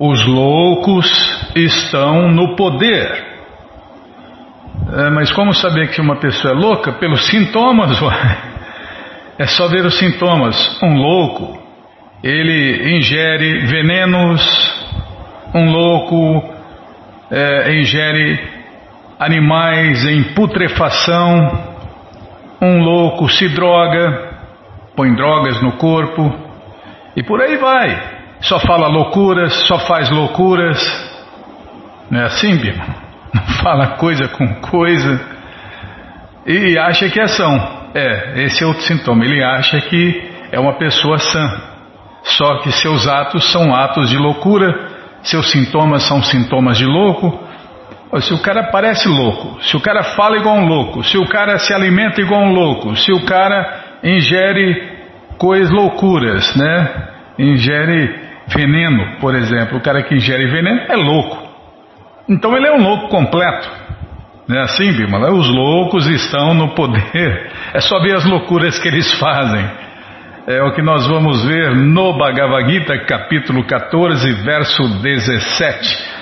Os loucos estão no poder. Mas como saber que uma pessoa é louca? Pelos sintomas. É só ver os sintomas. Um louco, ele ingere venenos. Um louco ingere animais em putrefação. Um louco se droga, põe drogas no corpo. E por aí vai. Só fala loucuras, só faz loucuras. Não é assim, Bima? Não fala coisa com coisa. E acha que é são. Esse é outro sintoma. Ele acha que é uma pessoa sã. Só que seus atos são atos de loucura. Seus sintomas são sintomas de louco. Se o cara parece louco, se o cara fala igual um louco, se o cara se alimenta igual um louco, se o cara ingere coisas loucuras, né? Ingere veneno, por exemplo. O cara que ingere veneno é louco. Então ele é um louco completo. Não é assim, Bimala? Os loucos estão no poder. É só ver as loucuras que eles fazem. É o que nós vamos ver no Bhagavad Gita, capítulo 14, verso 17.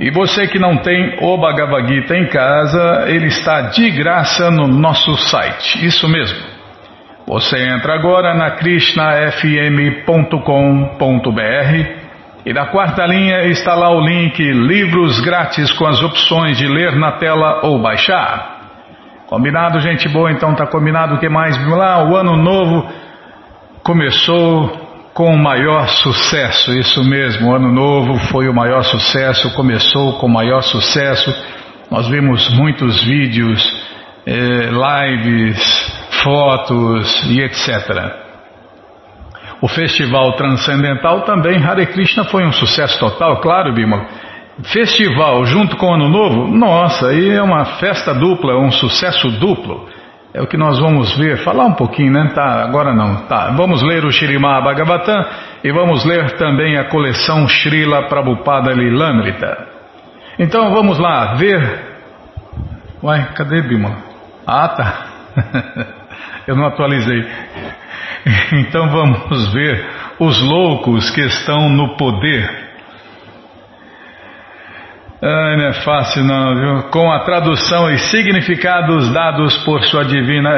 E você que não tem o Bhagavad Gita em casa, ele está de graça no nosso site. Isso mesmo. Você entra agora na KrishnaFM.com.br e na quarta linha está lá o link Livros Grátis com as opções de ler na tela ou baixar. Combinado, gente boa? Então tá combinado. O que mais? Lá, o ano novo começou com o maior sucesso. Isso mesmo, o ano novo foi o maior sucesso, começou com o maior sucesso. Nós vimos muitos vídeos, lives, fotos e etc. O Festival Transcendental também, Hare Krishna, foi um sucesso total, claro, Bimo. Festival junto com o Ano Novo, nossa, aí é uma festa dupla, um sucesso duplo. É o que nós vamos ver, falar um pouquinho, né? Tá, agora não. Tá, vamos ler o Srimad Bhagavatam e vamos ler também a coleção Srila Prabhupada Lilamrita. Então vamos lá ver. Uai, cadê Bimo? Ah, tá. Eu não atualizei. Então vamos ver os loucos que estão no poder. Não é fácil não, viu? Com a tradução e significados dados por sua divina.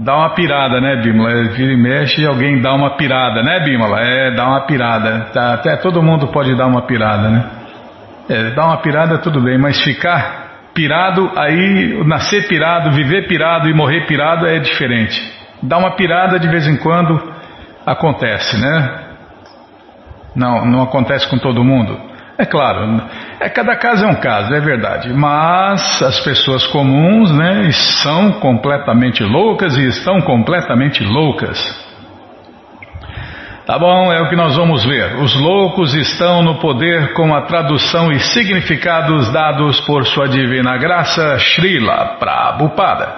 Dá uma pirada, né, Bimala? Vira e mexe e alguém dá uma pirada, né, Bimala? Dá uma pirada. Tá, até todo mundo pode dar uma pirada, né? Dar uma pirada tudo bem, mas ficar pirado, aí nascer pirado, viver pirado e morrer pirado é diferente. Dá uma pirada de vez em quando, acontece, né? Não acontece com todo mundo. É claro, cada caso é um caso, é verdade. Mas as pessoas comuns, né, são completamente loucas e estão completamente loucas. Tá bom, é o que nós vamos ver. Os loucos estão no poder com a tradução e significados dados por sua divina graça, Srila Prabhupada.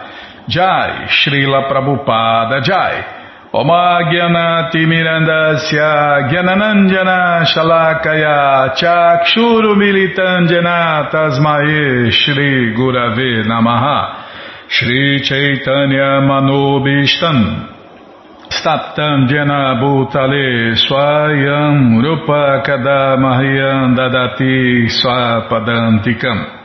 Jai, Srila Prabhupada, Jai. Oma Gyanati Mirandasya Gyananandjana Shalakaya Chakshuru Militandjana Tasmae Shri Gurave Namaha Shri Chaitanya Manobhishtam Statam Jena Bhutale Swayam Rupa Kadamahyam Dadati Swapadantikam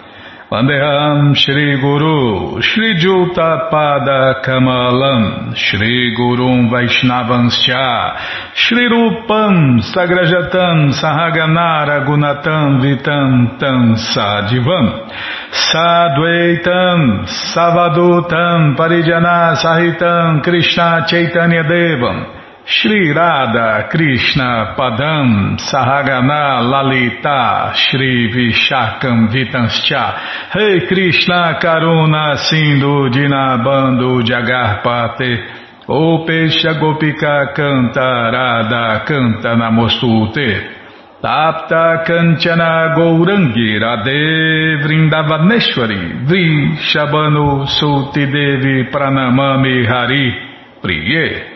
Vandeham Shri Guru Shri Juta Pada Kamalam Shri Gurum Vaishnavanscha Shri Rupam Sagrajatam Sahaganara Gunatam Vitam Tam Sadivam Sadvaitam Savadutam Parijana Sahitam Krishna Chaitanya Devam Shri Radha Krishna Padam Sahagana Lalita Shri Vishakam Vitanscha Hare Krishna Karuna Sindhu Dinabandhu Jagarpate O Pesha Gopika Canta Radha Canta Namostute Tapta Kanchana Gourangi Radhe Vrindavaneshwari Vri Shabanu Suti Devi Pranamami Hari Priye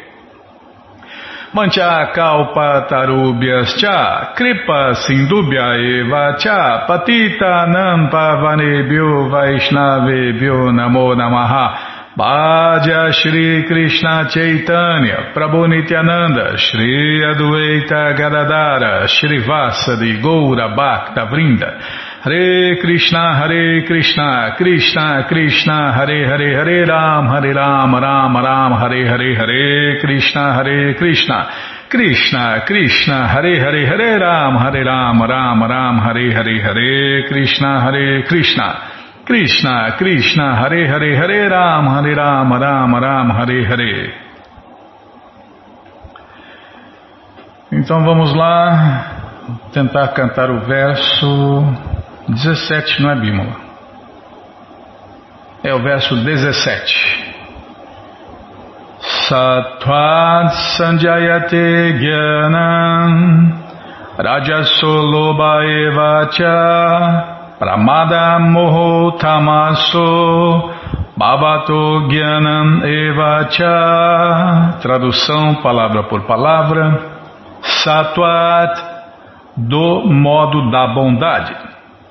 Mancha Kalpa Tarubhyas Cha Kripa Sindubhya Eva Cha Patita Nampa Vanebhyo Vaishnavebhyo Namo Namaha Bhaja Shri Krishna Chaitanya, Prabhu Nityananda, Shri Adwaita Gadadara, Shri Vasadi Goura Bhakta Vrinda, Hare Krishna, Hare Krishna, Krishna Krishna, Hare Hare, Hare Ram, Hare Ram, Ram Ram, Hare Hare, Hare Krishna, Hare Krishna, Krishna Krishna, Hare Hare, Hare Ram, Hare Ram, Ram Ram, Hare Hare, Hare Krishna, Hare Krishna, Krishna Krishna, Hare Hare, Hare Ram, Hare Ram, Ram Ram, Hare Hare. Então vamos lá tentar cantar o verso 17, não é, Bímola? É o verso 17. Sattva sanjayate jnanam rajaso loba eva cha Pramada moho tamaso bhavato gyanam evacha. Tradução palavra por palavra. Sattvat, do modo da bondade.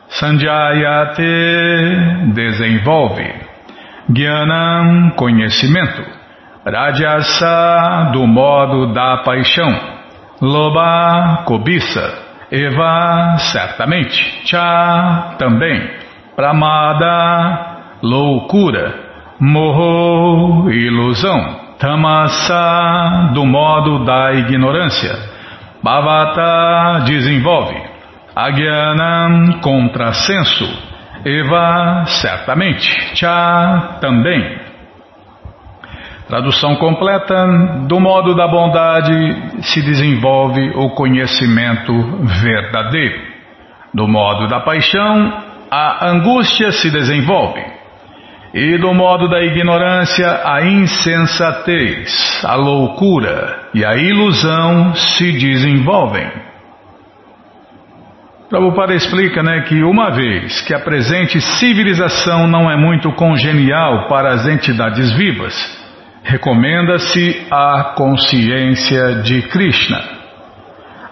Sanjayate, desenvolve. Gyanam, conhecimento. Rajasa, do modo da paixão. Loba, cobiça. Eva, certamente. Cha, também. Pramada, loucura. Moho, ilusão. Tamasa, do modo da ignorância. Bhavata, desenvolve. Agyanam, contrassenso. Eva, certamente. Cha, também. Tradução completa, do modo da bondade se desenvolve o conhecimento verdadeiro. Do modo da paixão, a angústia se desenvolve. E do modo da ignorância, a insensatez, a loucura e a ilusão se desenvolvem. Prabhupada explica, que uma vez que a presente civilização não é muito congenial para as entidades vivas, recomenda-se a consciência de Krishna.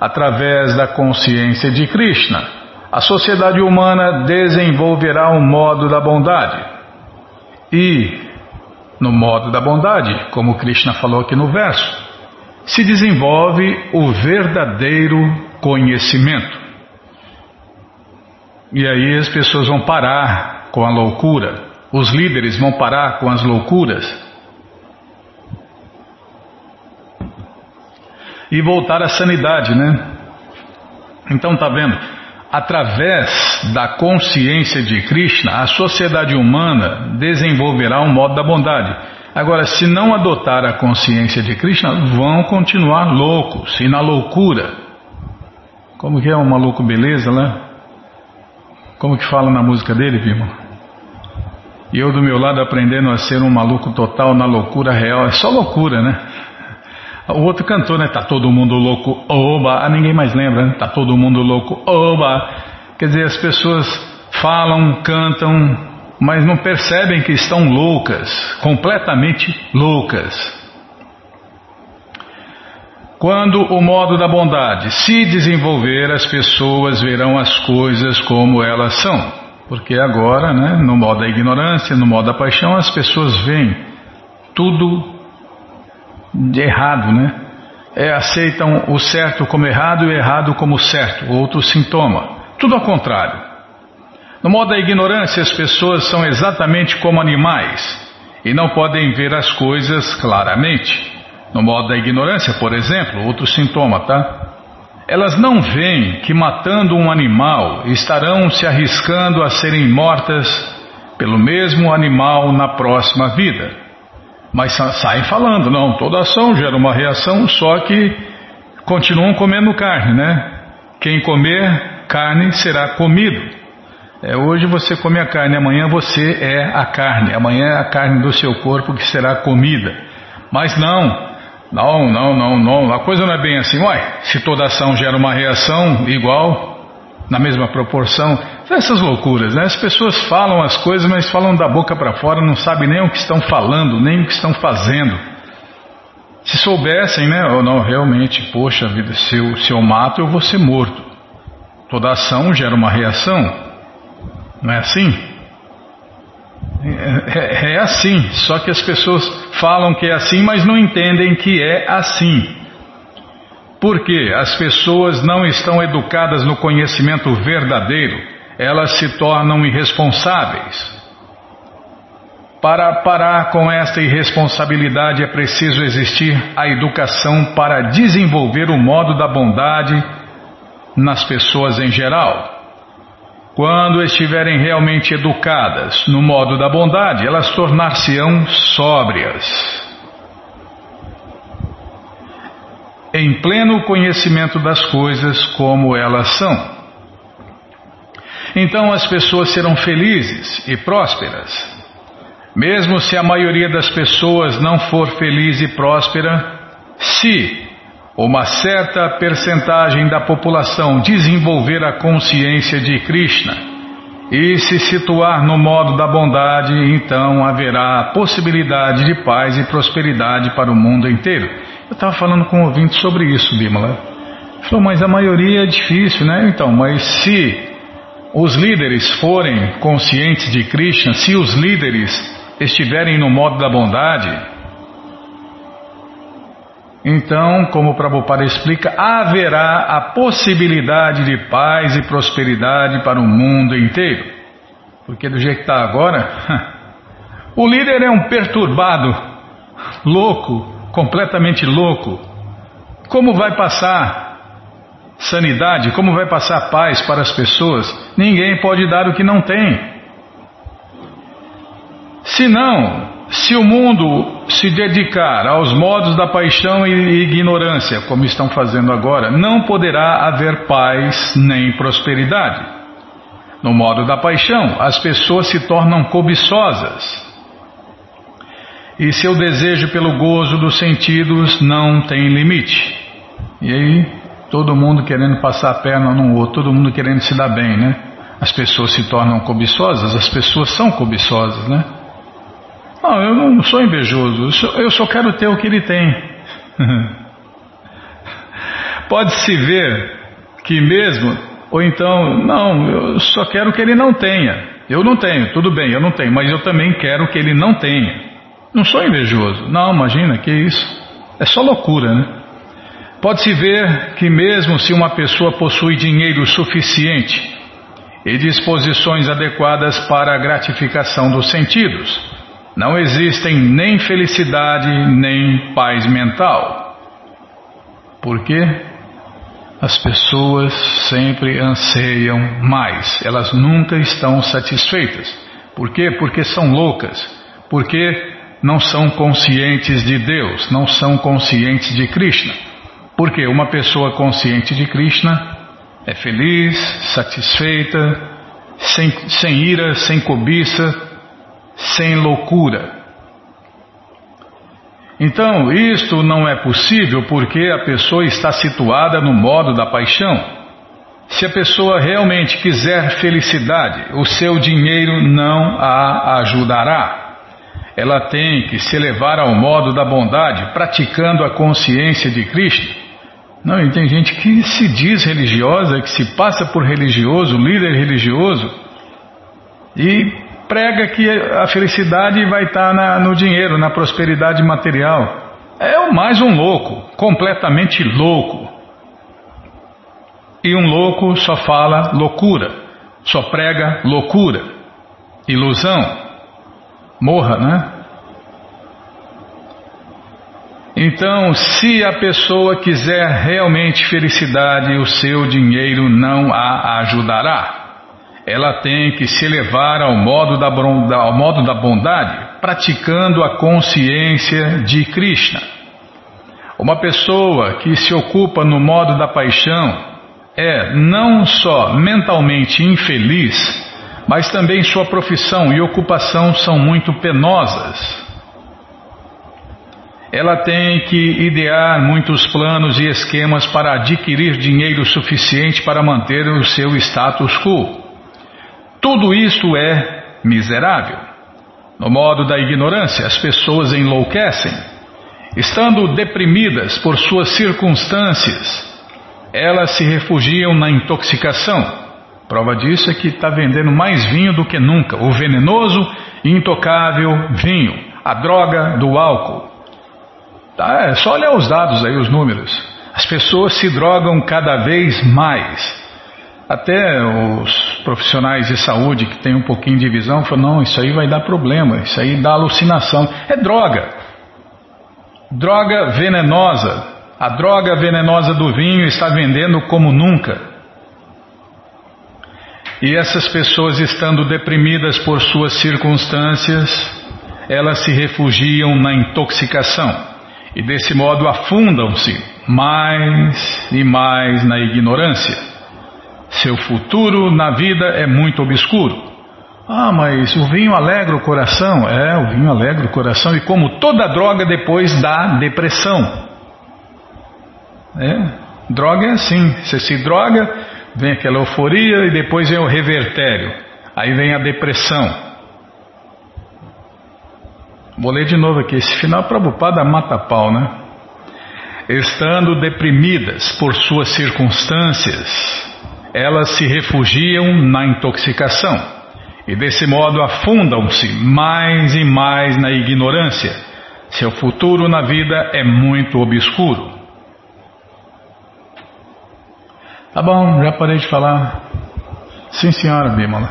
Através da consciência de Krishna, a sociedade humana desenvolverá o modo da bondade. E, no modo da bondade, como Krishna falou aqui no verso, se desenvolve o verdadeiro conhecimento. E aí as pessoas vão parar com a loucura, os líderes vão parar com as loucuras e voltar à sanidade, Então, tá vendo? Através da consciência de Krishna, a sociedade humana desenvolverá o modo da bondade. Agora, se não adotar a consciência de Krishna, vão continuar loucos e na loucura. Como que é um maluco beleza lá? Como que fala na música dele, Bima? E eu do meu lado aprendendo a ser um maluco total na loucura real. É só loucura, O outro cantou, Tá todo mundo louco, oba. Ninguém mais lembra, Tá todo mundo louco, oba. Quer dizer, as pessoas falam, cantam, mas não percebem que estão loucas, completamente loucas. Quando o modo da bondade se desenvolver, as pessoas verão as coisas como elas são. Porque agora, no modo da ignorância, no modo da paixão, as pessoas veem tudo de errado, Aceitam o certo como errado e o errado como certo, outro sintoma. Tudo ao contrário. No modo da ignorância, as pessoas são exatamente como animais e não podem ver as coisas claramente. No modo da ignorância, por exemplo, outro sintoma, Elas não veem que matando um animal estarão se arriscando a serem mortas pelo mesmo animal na próxima vida. Mas saem falando, toda ação gera uma reação, só que continuam comendo carne, Quem comer carne será comido. Hoje você come a carne, amanhã você é a carne, amanhã é a carne do seu corpo que será comida. Mas não, a coisa não é bem assim. Se toda ação gera uma reação igual, na mesma proporção, essas loucuras, As pessoas falam as coisas, mas falam da boca para fora, não sabem nem o que estão falando, nem o que estão fazendo. Se soubessem, ou não, realmente, poxa vida, se eu mato, eu vou ser morto. Toda ação gera uma reação, não é assim? É assim, só que as pessoas falam que é assim, mas não entendem que é assim. Por quê? As pessoas não estão educadas no conhecimento verdadeiro, elas se tornam irresponsáveis. Para parar com esta irresponsabilidade é preciso existir a educação para desenvolver o modo da bondade nas pessoas em geral. Quando estiverem realmente educadas no modo da bondade, elas tornar-se-ão sóbrias. Em pleno conhecimento das coisas como elas são. Então as pessoas serão felizes e prósperas. Mesmo se a maioria das pessoas não for feliz e próspera, se uma certa percentagem da população desenvolver a consciência de Krishna e se situar no modo da bondade, então haverá possibilidade de paz e prosperidade para o mundo inteiro. Eu estava falando com um ouvinte sobre isso, Bimala. Ele falou, mas a maioria é difícil, né? Então, mas se os líderes forem conscientes de Krishna, se os líderes estiverem no modo da bondade... Então, como o Prabhupada explica, haverá a possibilidade de paz e prosperidade para o mundo inteiro. Porque do jeito que está agora, o líder é um perturbado, louco, completamente louco. Como vai passar sanidade? Como vai passar paz para as pessoas? Ninguém pode dar o que não tem. Se o mundo se dedicar aos modos da paixão e ignorância, como estão fazendo agora, não poderá haver paz nem prosperidade. No modo da paixão, as pessoas se tornam cobiçosas e seu desejo pelo gozo dos sentidos não tem limite. E aí, todo mundo querendo passar a perna no outro, todo mundo querendo se dar bem, né? As pessoas se tornam cobiçosas, as pessoas são cobiçosas, né? Não, eu não sou invejoso, eu só quero ter o que ele tem. Pode-se ver que mesmo, ou então, não, eu só quero que ele não tenha. Eu não tenho, tudo bem, eu não tenho, mas eu também quero que ele não tenha. Não sou invejoso. Não, imagina, que isso? É só loucura, né? Pode-se ver que mesmo se uma pessoa possui dinheiro suficiente e disposições adequadas para a gratificação dos sentidos, não existem nem felicidade, nem paz mental. Por quê? As pessoas sempre anseiam mais. Elas nunca estão satisfeitas. Por quê? Porque são loucas. Porque não são conscientes de Deus, não são conscientes de Krishna. Porque uma pessoa consciente de Krishna é feliz, satisfeita, sem ira, sem cobiça, sem loucura. Então, isto não é possível porque a pessoa está situada no modo da paixão. Se a pessoa realmente quiser felicidade, o seu dinheiro não a ajudará. Ela tem que se elevar ao modo da bondade, praticando a consciência de Krishna. Não, e tem gente que se diz religiosa, que se passa por religioso, líder religioso, e prega que a felicidade vai estar no dinheiro, na prosperidade material. É mais um louco, completamente louco. E um louco só fala loucura, só prega loucura, ilusão, morra, né? Então, se a pessoa quiser realmente felicidade, o seu dinheiro não a ajudará. Ela tem que se elevar ao modo da bondade, praticando a consciência de Krishna. Uma pessoa que se ocupa no modo da paixão é não só mentalmente infeliz, mas também sua profissão e ocupação são muito penosas. Ela tem que idear muitos planos e esquemas para adquirir dinheiro suficiente para manter o seu status quo. Tudo isso é miserável. No modo da ignorância, as pessoas enlouquecem. Estando deprimidas por suas circunstâncias, elas se refugiam na intoxicação. Prova disso é que está vendendo mais vinho do que nunca. O venenoso intocável, vinho, a droga do álcool. Tá, é só olhar os dados aí, os números. As pessoas se drogam cada vez mais. Até os profissionais de saúde que têm um pouquinho de visão falam, não, isso aí vai dar problema, isso aí dá alucinação. É droga. Droga venenosa. A droga venenosa do vinho está vendendo como nunca. E essas pessoas, estando deprimidas por suas circunstâncias, elas se refugiam na intoxicação e desse modo afundam-se mais e mais na ignorância. Seu futuro na vida é muito obscuro. Ah, mas o vinho alegra o coração. É, o vinho alegra o coração e, como toda droga, depois dá depressão. É, droga é assim, você se droga, vem aquela euforia e depois vem o revertério. Aí vem a depressão. Vou ler de novo aqui. Esse final Prabhupada mata pau, né? Estando deprimidas por suas circunstâncias, elas se refugiam na intoxicação e desse modo afundam-se mais e mais na ignorância. Seu futuro na vida é muito obscuro. Tá bom, já parei de falar. Sim, senhora Bimala.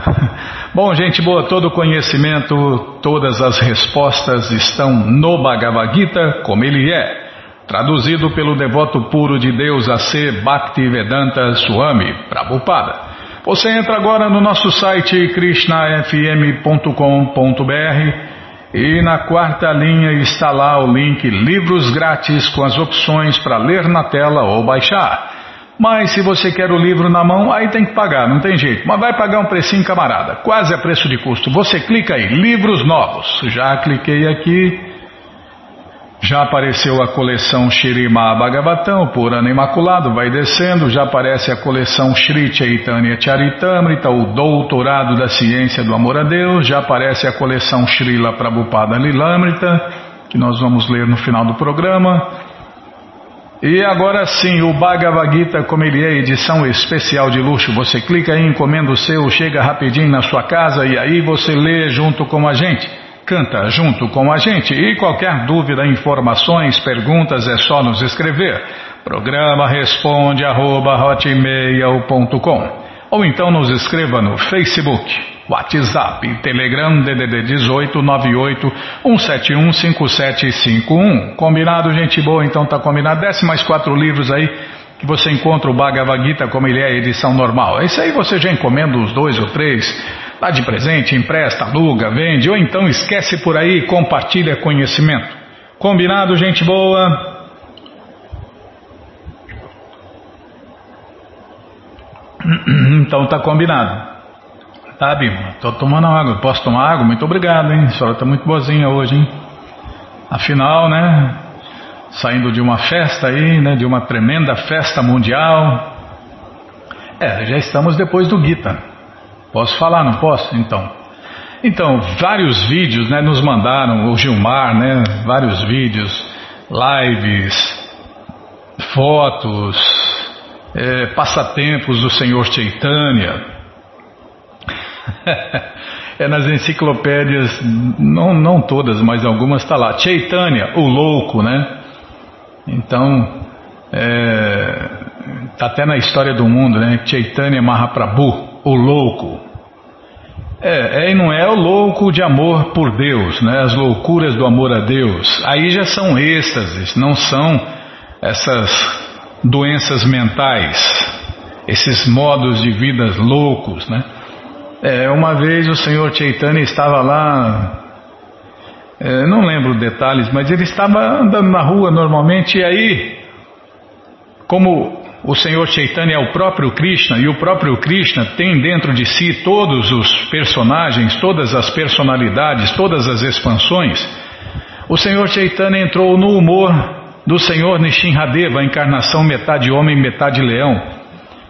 Bom, gente boa, todo o conhecimento, todas as respostas estão no Bhagavad Gita, como ele é, traduzido pelo devoto puro de Deus a ser Bhaktivedanta Swami, Prabhupada. Você entra agora no nosso site KrishnaFM.com.br e na quarta linha está lá o link Livros Grátis com as opções para ler na tela ou baixar. Mas se você quer o livro na mão, aí tem que pagar, não tem jeito. Mas vai pagar um precinho, camarada, quase a preço de custo. Você clica aí, livros novos. Já cliquei aqui, já apareceu a coleção Srimad Bhagavatam, por ano imaculado, vai descendo, já aparece a coleção Shri Chaitanya Charitamrita, o doutorado da ciência do amor a Deus, já aparece a coleção Srila Prabhupada Lilamrita, que nós vamos ler no final do programa. E agora sim, o Bhagavad Gita, como ele é, edição especial de luxo. Você clica aí, encomenda o seu, chega rapidinho na sua casa e aí você lê junto com a gente, canta junto com a gente. E qualquer dúvida, informações, perguntas, é só nos escrever. Programa responde@hotmail.com. Ou então nos escreva no Facebook, WhatsApp, Telegram, DDD 18 98 171 5751. Combinado, gente boa? Então tá combinado. Desce mais 4 livros aí que você encontra o Bhagavad Gita como ele é, edição normal. Isso aí você já encomenda os 2 ou 3, dá de presente, empresta, aluga, vende, ou então esquece por aí e compartilha conhecimento. Combinado, gente boa? Então tá combinado. Tá, Bima? Tô tomando água. Posso tomar água? Muito obrigado, hein? A senhora tá muito boazinha hoje, hein? Afinal, né? Saindo de uma festa aí, né? De uma tremenda festa mundial. É, já estamos depois do Gita. Posso falar, não posso? Então, vários vídeos, né? Nos mandaram, o Gilmar, né? Vários vídeos, lives, fotos, passatempos do Senhor Chaitanya. É nas enciclopédias, não todas, mas algumas está lá. Chaitanya, o louco, né? Então, está até na história do mundo, né? Chaitanya Mahaprabhu, o louco. E não é o louco de amor por Deus, né? As loucuras do amor a Deus. Aí já são êxtases, não são essas doenças mentais, esses modos de vidas loucos, né? Uma vez o senhor Chaitanya estava lá, não lembro detalhes, mas ele estava andando na rua normalmente, e aí, como o senhor Chaitanya é o próprio Krishna, e o próprio Krishna tem dentro de si todos os personagens, todas as personalidades, todas as expansões, o senhor Chaitanya entrou no humor do senhor Nrisimhadeva, a encarnação metade homem, metade leão.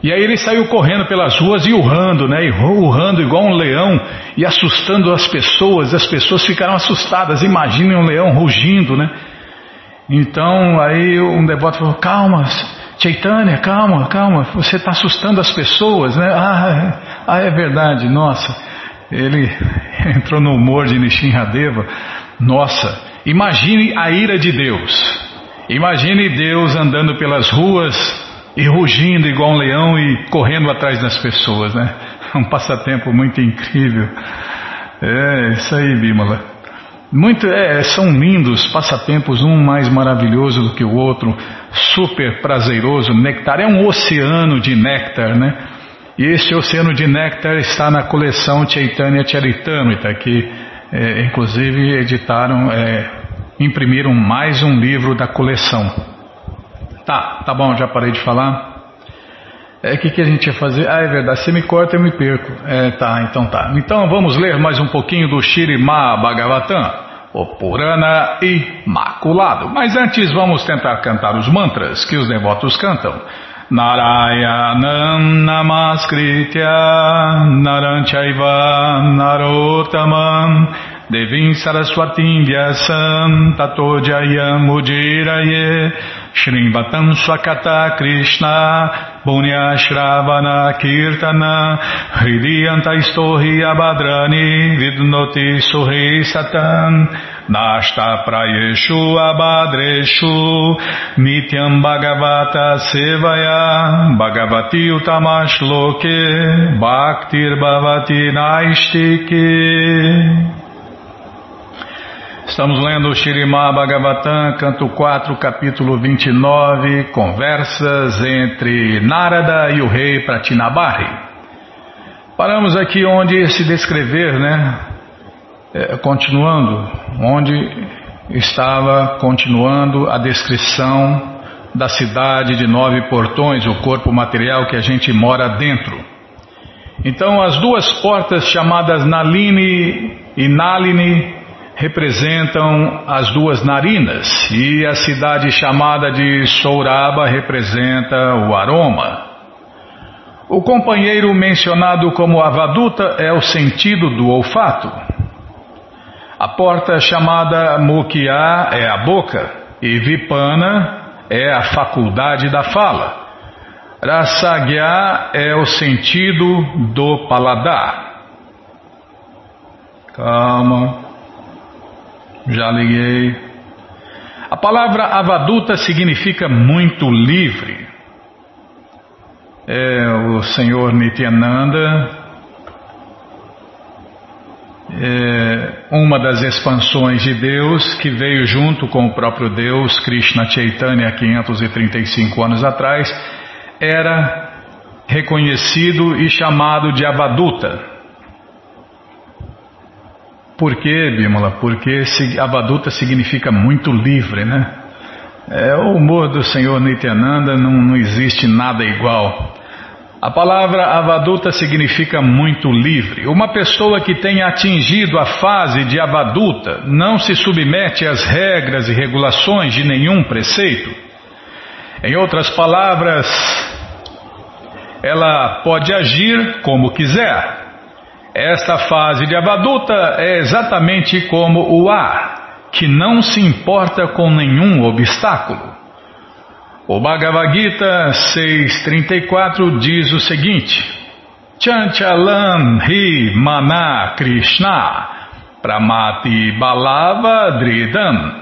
E aí ele saiu correndo pelas ruas e urrando, né? E urrando igual um leão e assustando as pessoas ficaram assustadas, imaginem um leão rugindo, né? Então aí um devoto falou, calma, Chaitanya, calma, você está assustando as pessoas, né? Ah, é verdade, nossa, ele entrou no humor de Nrisimhadeva. Nossa, imagine a ira de Deus. Imagine Deus andando pelas ruas e rugindo igual um leão e correndo atrás das pessoas, né? Um passatempo muito incrível. É, isso aí, Bímola. São lindos passatempos, um mais maravilhoso do que o outro, super prazeroso, néctar. É um oceano de néctar, né? E esse oceano de néctar está na coleção Chaitanya Charitamrita, que inclusive editaram, imprimiram mais um livro da coleção. Tá bom, já parei de falar. O que a gente ia fazer? Ah, é verdade, você me corta, eu me perco. Então tá. Então vamos ler mais um pouquinho do Śrīmad Bhagavatam, o Purana Imaculado. Mas antes vamos tentar cantar os mantras que os devotos cantam. Narayanam Namaskritya Naram Chaiva Narottamam Devim Saraswatim Vyasam Tato Jayam Udiraye Shrimvatam Swakata Krishna Bunya Shravana Kirtana Hridiyanta Istohi Abadrani Vidnoti Suhi Satan Nashta Prayeshu Abadreshu Nityam Bhagavata Sevaya Bhagavati Utamashloke Bhaktir Bhavati Naistike. Estamos lendo o Śrīmad Bhagavatam, canto 4, capítulo 29, conversas entre Narada e o rei Pratinabhari. Paramos aqui onde se descrever, né? Continuando a descrição da cidade de 9 portões, o corpo material que a gente mora dentro. Então, as duas portas chamadas Nalini e Nalini representam as duas narinas, e a cidade chamada de Sourabha representa o aroma. O companheiro mencionado como Avaduta é o sentido do olfato. A porta chamada Mukhya é a boca, e Vipana é a faculdade da fala. Rasagya é o sentido do paladar. Calma. Já liguei. A palavra avaduta significa muito livre. O senhor Nityananda, uma das expansões de Deus, que veio junto com o próprio Deus, Krishna Chaitanya, 535 anos atrás, era reconhecido e chamado de avaduta. Por quê, Bímola? Porque avaduta significa muito livre, né? O humor do senhor Nityananda não existe nada igual. A palavra avaduta significa muito livre. Uma pessoa que tenha atingido a fase de avaduta não se submete às regras e regulações de nenhum preceito. Em outras palavras, ela pode agir como quiser. Esta fase de avaduta é exatamente como o ar, que não se importa com nenhum obstáculo. O Bhagavad Gita 6.34 diz o seguinte: Chanchalam hi mana Krishna pramati balava dridam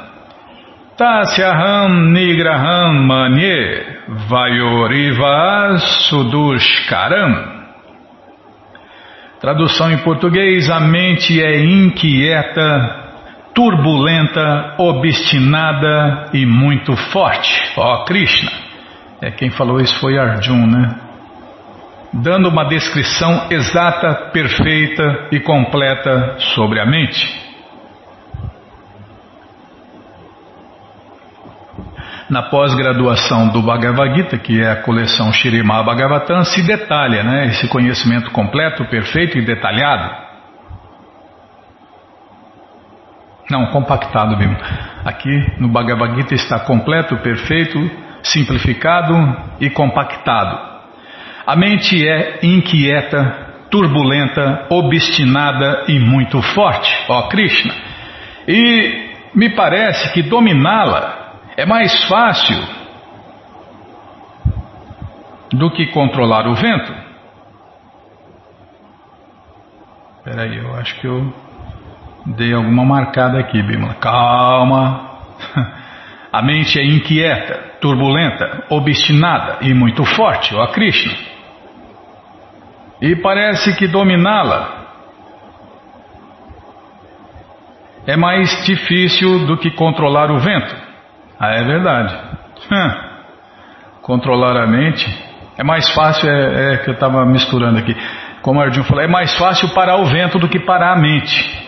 tasyaham nigraham manye vayoriva sudushkaram. Tradução em português: a mente é inquieta, turbulenta, obstinada e muito forte. Ó Krishna! Quem falou isso foi Arjuna, né? Dando uma descrição exata, perfeita e completa sobre a mente. Na pós-graduação do Bhagavad Gita, que é a coleção Śrīmad Bhagavatam, se detalha, né, esse conhecimento completo, perfeito e detalhado. Não, compactado mesmo. Aqui no Bhagavad Gita está completo, perfeito, simplificado e compactado. A mente é inquieta, turbulenta, obstinada e muito forte, ó Krishna. E me parece que dominá-la é mais fácil do que controlar o vento. Peraí, eu acho que eu dei alguma marcada aqui, Bimala. Calma. A mente é inquieta, turbulenta, obstinada e muito forte, ó Krishna. E parece que dominá-la é mais difícil do que controlar o vento. Ah, é verdade. Controlar a mente é mais fácil, é que eu estava misturando aqui. Como o Arjun falou, é mais fácil parar o vento do que parar a mente.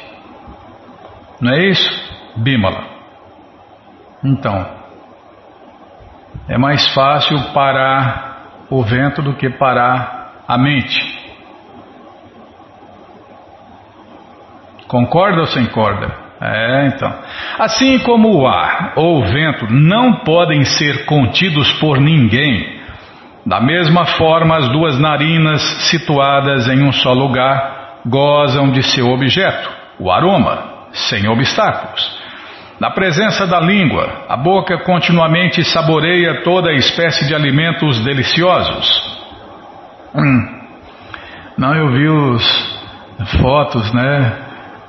Não é isso, Bimala? Então, é mais fácil parar o vento do que parar a mente. Concorda ou sem corda? É, então. Assim como o ar ou o vento não podem ser contidos por ninguém, da mesma forma as duas narinas situadas em um só lugar gozam de seu objeto, o aroma, sem obstáculos. Na presença da língua, a boca continuamente saboreia toda a espécie de alimentos deliciosos. Não, eu vi as fotos, né,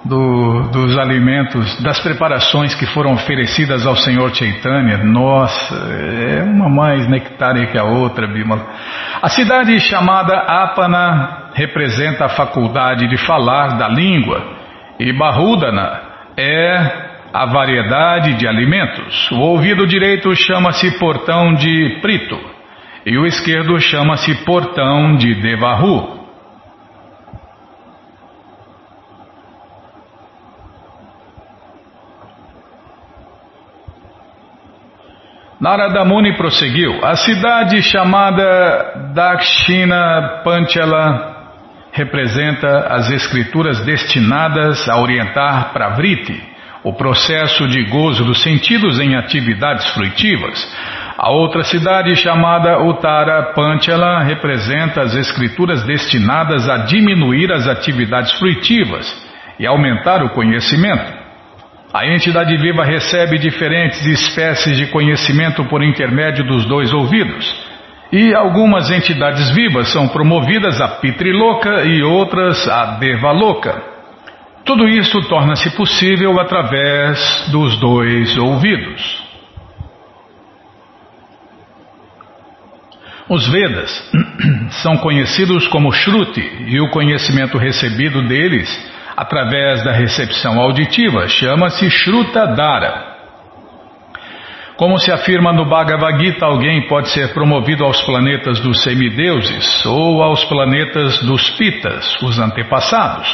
dos alimentos, das preparações que foram oferecidas ao Senhor Chaitanya. Nossa, é uma mais nectária que a outra, Bimala. A cidade chamada Apana representa a faculdade de falar da língua e Bahudana é a variedade de alimentos. O ouvido direito chama-se portão de Prito e o esquerdo chama-se portão de Devahu. Narada Muni prosseguiu. A cidade chamada Dakshina Panchala representa as escrituras destinadas a orientar Pravriti, o processo de gozo dos sentidos em atividades fruitivas. A outra cidade chamada Uttara Panchala representa as escrituras destinadas a diminuir as atividades fruitivas e aumentar o conhecimento. A entidade viva recebe diferentes espécies de conhecimento por intermédio dos dois ouvidos. E algumas entidades vivas são promovidas a Pitriloka e outras a Devaloka. Tudo isso torna-se possível através dos dois ouvidos. Os Vedas são conhecidos como Shruti e o conhecimento recebido deles através da recepção auditiva chama-se Shrutadhara. Como se afirma no Bhagavad Gita, alguém pode ser promovido aos planetas dos semideuses ou aos planetas dos Pitas, os antepassados,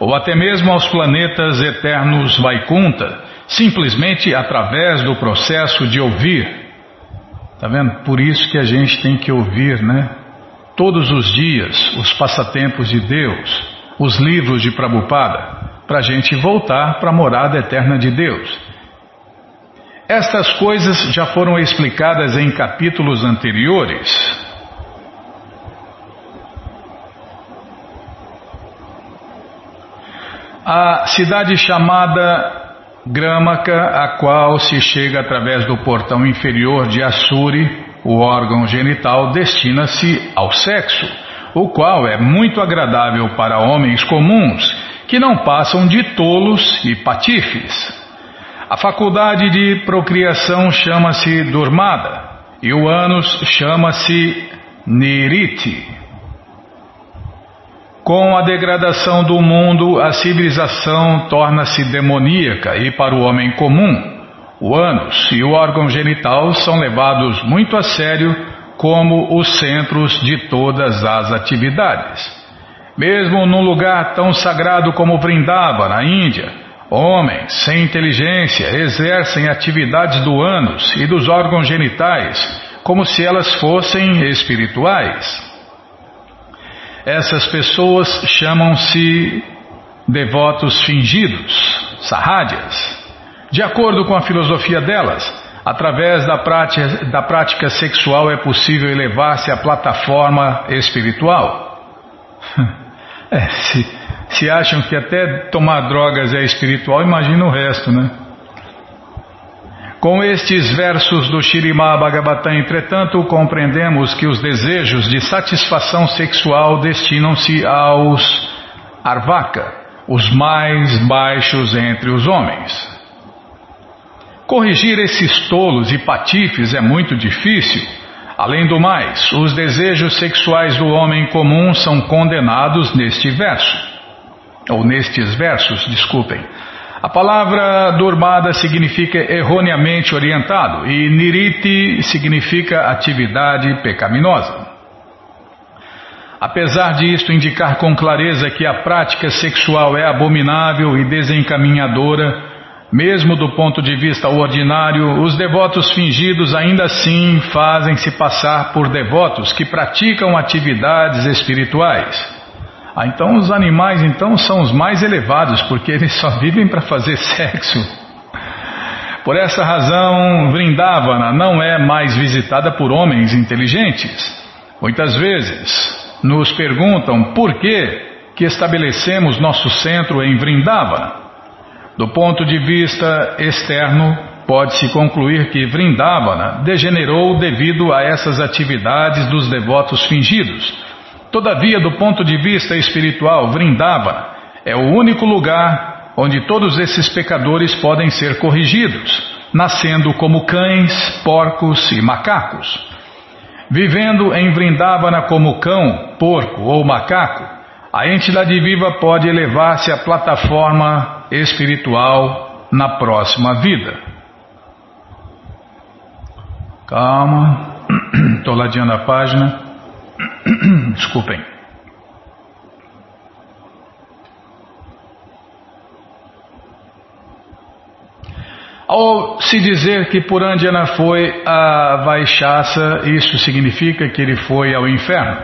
ou até mesmo aos planetas eternos Vaikuntha, simplesmente através do processo de ouvir. Tá vendo? Por isso que a gente tem que ouvir, né? Todos os dias, os passatempos de Deus, os livros de Prabhupada, para a gente voltar para a morada eterna de Deus. Estas coisas já foram explicadas em capítulos anteriores. A cidade chamada Gramaka, a qual se chega através do portão inferior de Asuri, o órgão genital, destina-se ao sexo, o qual é muito agradável para homens comuns, que não passam de tolos e patifes. A faculdade de procriação chama-se Durmada, e o ânus chama-se Niriti. Com a degradação do mundo, a civilização torna-se demoníaca, e para o homem comum, o ânus e o órgão genital são levados muito a sério como os centros de todas as atividades. Mesmo num lugar tão sagrado como Vrindavana, na Índia, homens sem inteligência exercem atividades do ânus e dos órgãos genitais como se elas fossem espirituais. Essas pessoas chamam-se devotos fingidos, sarrádias. De acordo com a filosofia delas, através da prática sexual é possível elevar-se à plataforma espiritual. Se acham que até tomar drogas é espiritual, imagina o resto, né? Com estes versos do Śrīmad Bhagavatam, entretanto, compreendemos que os desejos de satisfação sexual destinam-se aos Arvaka, os mais baixos entre os homens. Corrigir esses tolos e patifes é muito difícil. Além do mais, os desejos sexuais do homem comum são condenados neste verso. Ou nestes versos, desculpem. A palavra durbada significa erroneamente orientado e niriti significa atividade pecaminosa. Apesar de isto indicar com clareza que a prática sexual é abominável e desencaminhadora, mesmo do ponto de vista ordinário, os devotos fingidos ainda assim fazem-se passar por devotos que praticam atividades espirituais. Então os animais são os mais elevados, porque eles só vivem para fazer sexo. Por essa razão, Vrindavana não é mais visitada por homens inteligentes. Muitas vezes nos perguntam por que estabelecemos nosso centro em Vrindavana. Do ponto de vista externo, pode-se concluir que Vrindavana degenerou devido a essas atividades dos devotos fingidos. Todavia, do ponto de vista espiritual, Vrindavana é o único lugar onde todos esses pecadores podem ser corrigidos, nascendo como cães, porcos e macacos. Vivendo em Vrindavana como cão, porco ou macaco, a entidade viva pode elevar-se à plataforma espiritual na próxima vida. Calma, estou ladeando a página. Desculpem. Ao se dizer que Purandjana foi a Vaishasa, isso significa que ele foi ao inferno.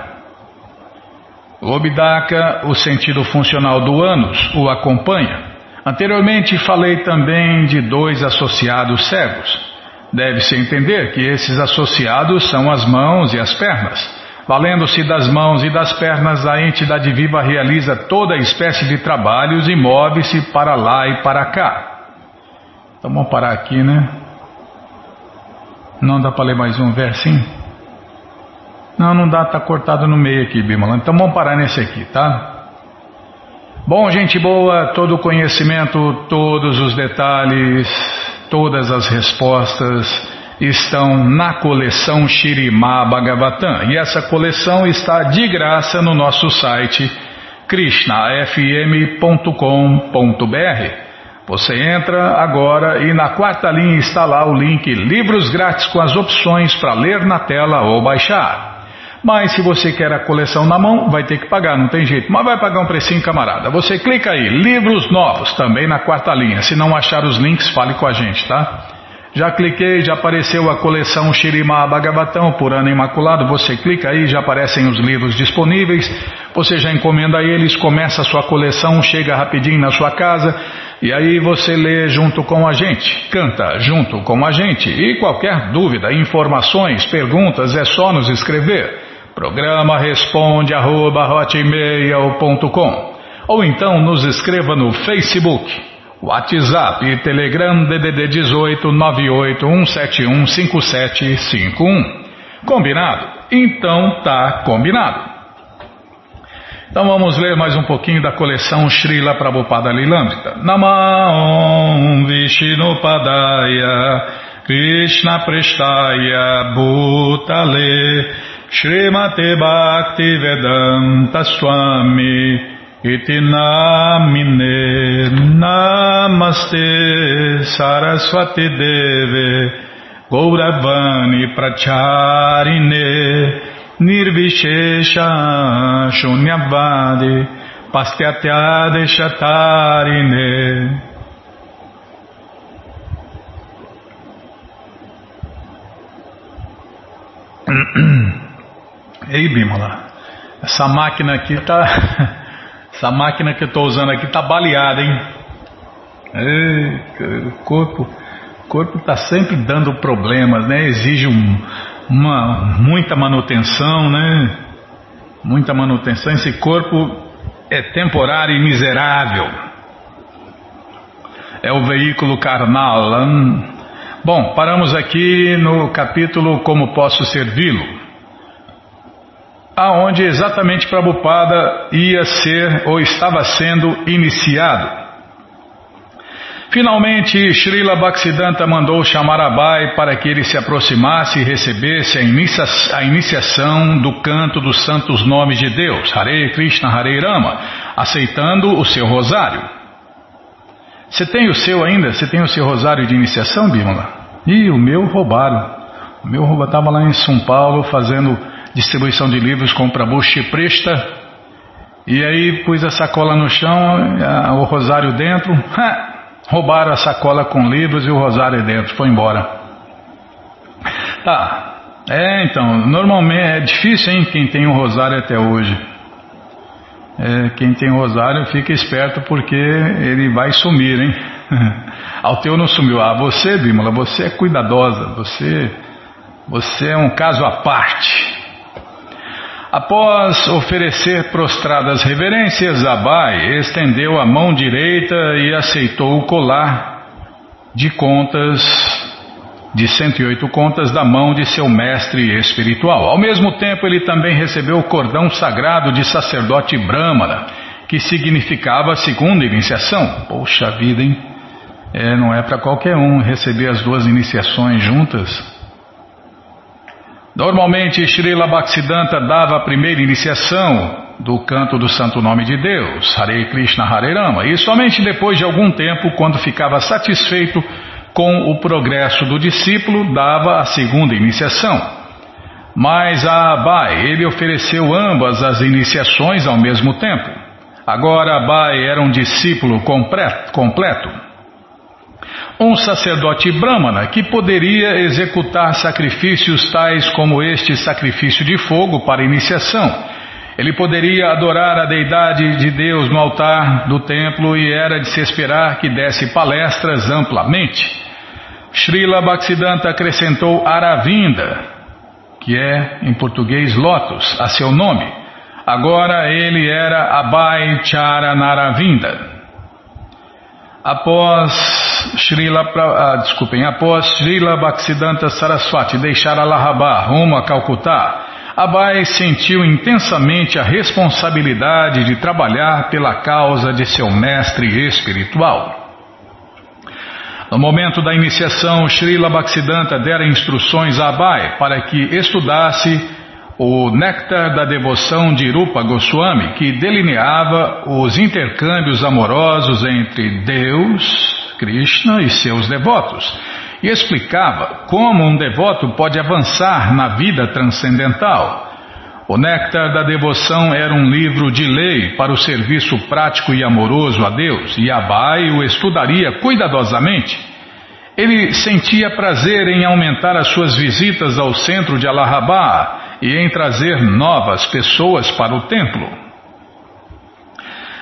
Lobidaka, o sentido funcional do ânus, o acompanha. Anteriormente falei também de 2 associados cegos. Deve-se entender que esses associados são as mãos e as pernas. Valendo-se das mãos e das pernas, a entidade viva realiza toda espécie de trabalhos e move-se para lá e para cá. Então vamos parar aqui, né? Não dá para ler mais um versinho? Não dá, está cortado no meio aqui, Bimala. Então vamos parar nesse aqui, tá? Bom, gente boa, todo o conhecimento, todos os detalhes, todas as respostas estão na coleção Srimad Bhagavatam, e essa coleção está de graça no nosso site KrishnaFM.com.br. Você entra agora e na quarta linha está lá o link Livros Grátis, com as opções para ler na tela ou baixar. Mas se você quer a coleção na mão, vai ter que pagar, não tem jeito, mas vai pagar um precinho, camarada. Você clica aí, Livros Novos, também na quarta linha. Se não achar os links, fale com a gente, tá? Já cliquei, já apareceu a coleção Srimad Bhagavatam, por ano imaculado. Você clica aí, já aparecem os livros disponíveis. Você já encomenda eles, começa a sua coleção, chega rapidinho na sua casa. E aí você lê junto com a gente, canta junto com a gente. E qualquer dúvida, informações, perguntas, é só nos escrever. Programa responde@hotmail.com. Ou então nos escreva no Facebook, WhatsApp e Telegram DDD 18 98 171 5751. Combinado? Então tá combinado. Então vamos ler mais um pouquinho da coleção Srila Prabhupada Lilamrita. Namah Vishnu Padaya Krishna Prestaya Bhutale Srimate Bhaktivedanta Swami Iti namine namaste saraswati deve gauravani pracharine nirvishesha shunyavadi pastyatyade shatarine. Ei, Bimala, essa máquina aqui tá... Essa máquina que eu estou usando aqui está baleada, hein? O corpo está sempre dando problemas, né? Exige muita manutenção, né? Muita manutenção. Esse corpo é temporário e miserável. É o veículo carnal. Bom, paramos aqui no capítulo Como Posso Servi-lo. aonde exatamente Prabhupada ia ser ou estava sendo iniciado. Finalmente, Srila Bhaktisiddhanta mandou chamar Abhay para que ele se aproximasse e recebesse a iniciação do canto dos santos nomes de Deus, Hare Krishna, Hare Rama, aceitando o seu rosário. Você tem o seu ainda? Você tem o seu rosário de iniciação, Bimala? Ih, o meu roubaram. O meu estava lá em São Paulo fazendo distribuição de livros com o Prabhu Presta. E aí pus a sacola no chão, o rosário dentro. Roubaram a sacola com livros e o rosário dentro, foi embora. Tá. Então, normalmente é difícil, hein, quem tem um rosário até hoje. Quem tem um rosário fica esperto porque ele vai sumir, hein? Ao teu não sumiu. Ah, você, Bimala, você é cuidadosa, você é um caso à parte. Após oferecer prostradas reverências, Abhay estendeu a mão direita e aceitou o colar de contas, de 108 contas, da mão de seu mestre espiritual. Ao mesmo tempo, ele também recebeu o cordão sagrado de sacerdote brâmana, que significava a segunda iniciação. Poxa vida, hein? Não é para qualquer um receber as duas iniciações juntas. Normalmente, Srila Bhaktisiddhanta dava a primeira iniciação do canto do santo nome de Deus, Hare Krishna Hare Rama, e somente depois de algum tempo, quando ficava satisfeito com o progresso do discípulo, dava a segunda iniciação. Mas a Abhay, ele ofereceu ambas as iniciações ao mesmo tempo. Agora Abhay era um discípulo completo. Um sacerdote brâmana que poderia executar sacrifícios tais como este sacrifício de fogo para iniciação. Ele poderia adorar a deidade de Deus no altar do templo e era de se esperar que desse palestras amplamente. Srila Bhaktisiddhanta acrescentou Aravinda, que é em português lótus, a seu nome. Agora ele era Abhay Charanaravinda. Após Srila Bhaktisiddhanta Saraswati deixar Allahabad rumo a Calcutá, Abhay sentiu intensamente a responsabilidade de trabalhar pela causa de seu mestre espiritual. No momento da iniciação, Srila Bhaktisiddhanta dera instruções a Abhay para que estudasse o néctar da devoção de Rupa Goswami, que delineava os intercâmbios amorosos entre Deus, Krishna e seus devotos, e explicava como um devoto pode avançar na vida transcendental. O néctar da devoção era um livro de lei para o serviço prático e amoroso a Deus, e Abhay o estudaria cuidadosamente. Ele sentia prazer em aumentar as suas visitas ao centro de Allahabad e em trazer novas pessoas para o templo.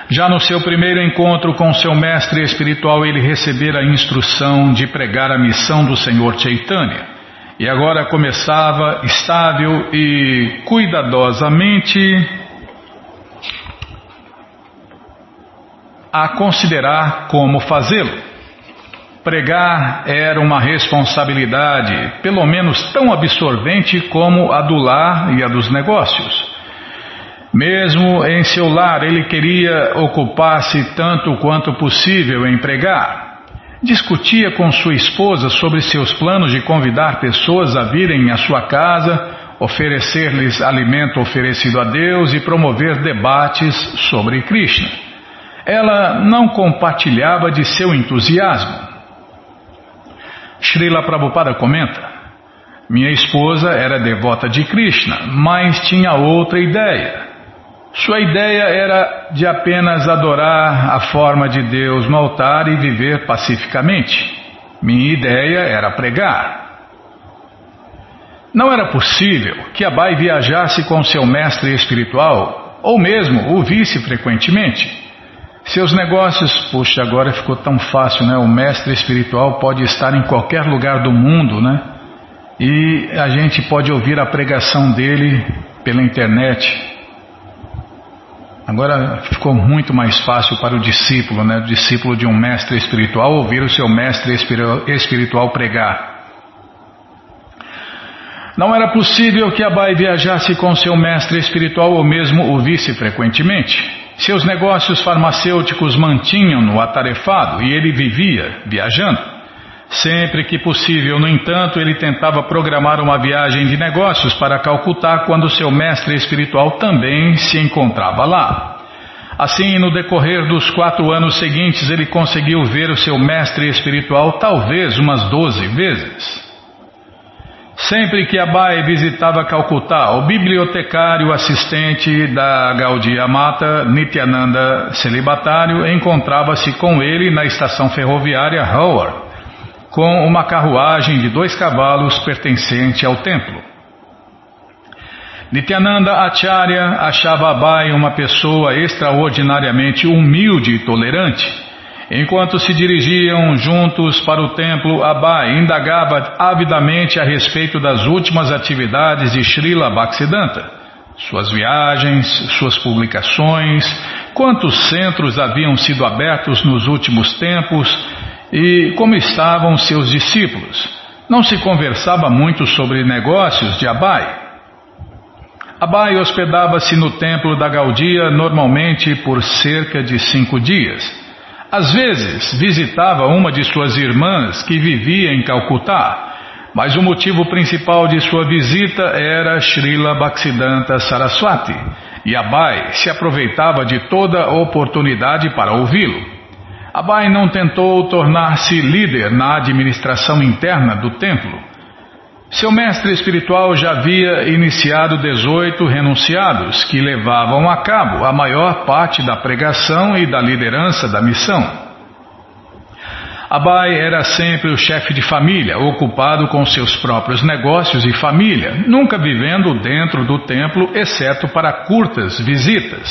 Já no seu primeiro encontro com seu mestre espiritual, ele recebera a instrução de pregar a missão do Senhor Chaitanya, e agora começava estável e cuidadosamente a considerar como fazê-lo. Pregar era uma responsabilidade, pelo menos tão absorvente como a do lar e a dos negócios. Mesmo em seu lar, ele queria ocupar-se tanto quanto possível em pregar. Discutia com sua esposa sobre seus planos de convidar pessoas a virem à sua casa, oferecer-lhes alimento oferecido a Deus e promover debates sobre Krishna. Ela não compartilhava de seu entusiasmo. Srila Prabhupada comenta: minha esposa era devota de Krishna, mas tinha outra ideia. Sua ideia era de apenas adorar a forma de Deus no altar e viver pacificamente. Minha ideia era pregar. Não era possível que Abhay viajasse com seu mestre espiritual ou mesmo o visse frequentemente. Seus negócios, poxa, agora ficou tão fácil, né? O mestre espiritual pode estar em qualquer lugar do mundo, né? E a gente pode ouvir a pregação dele pela internet. Agora ficou muito mais fácil para o discípulo, né? O discípulo de um mestre espiritual ouvir o seu mestre espiritual pregar. Não era possível que Abhay viajasse com seu mestre espiritual ou mesmo o visse frequentemente. Seus negócios farmacêuticos mantinham-no atarefado e ele vivia viajando. Sempre que possível, no entanto, ele tentava programar uma viagem de negócios para Calcutá quando seu mestre espiritual também se encontrava lá. Assim, no decorrer dos 4 anos seguintes, ele conseguiu ver o seu mestre espiritual talvez umas 12 vezes. Sempre que Abhay visitava Calcutá, o bibliotecário assistente da Gaudia Mata, Nityananda celibatário, encontrava-se com ele na estação ferroviária Howard, com uma carruagem de 2 cavalos pertencente ao templo. Nityananda Acharya achava Abhay uma pessoa extraordinariamente humilde e tolerante. Enquanto se dirigiam juntos para o templo, Abhay indagava avidamente a respeito das últimas atividades de Srila Bhaktisiddhanta, suas viagens, suas publicações, quantos centros haviam sido abertos nos últimos tempos e como estavam seus discípulos. Não se conversava muito sobre negócios de Abhay. Abhay hospedava-se no templo da Gaudia normalmente por cerca de 5 dias. Às vezes, visitava uma de suas irmãs que vivia em Calcutá, mas o motivo principal de sua visita era Srila Bhaktisiddhanta Saraswati, e Abhay se aproveitava de toda oportunidade para ouvi-lo. Abhay não tentou tornar-se líder na administração interna do templo. Seu mestre espiritual já havia iniciado 18 renunciados que levavam a cabo a maior parte da pregação e da liderança da missão. Abhay era sempre o chefe de família, ocupado com seus próprios negócios e família, nunca vivendo dentro do templo, exceto para curtas visitas.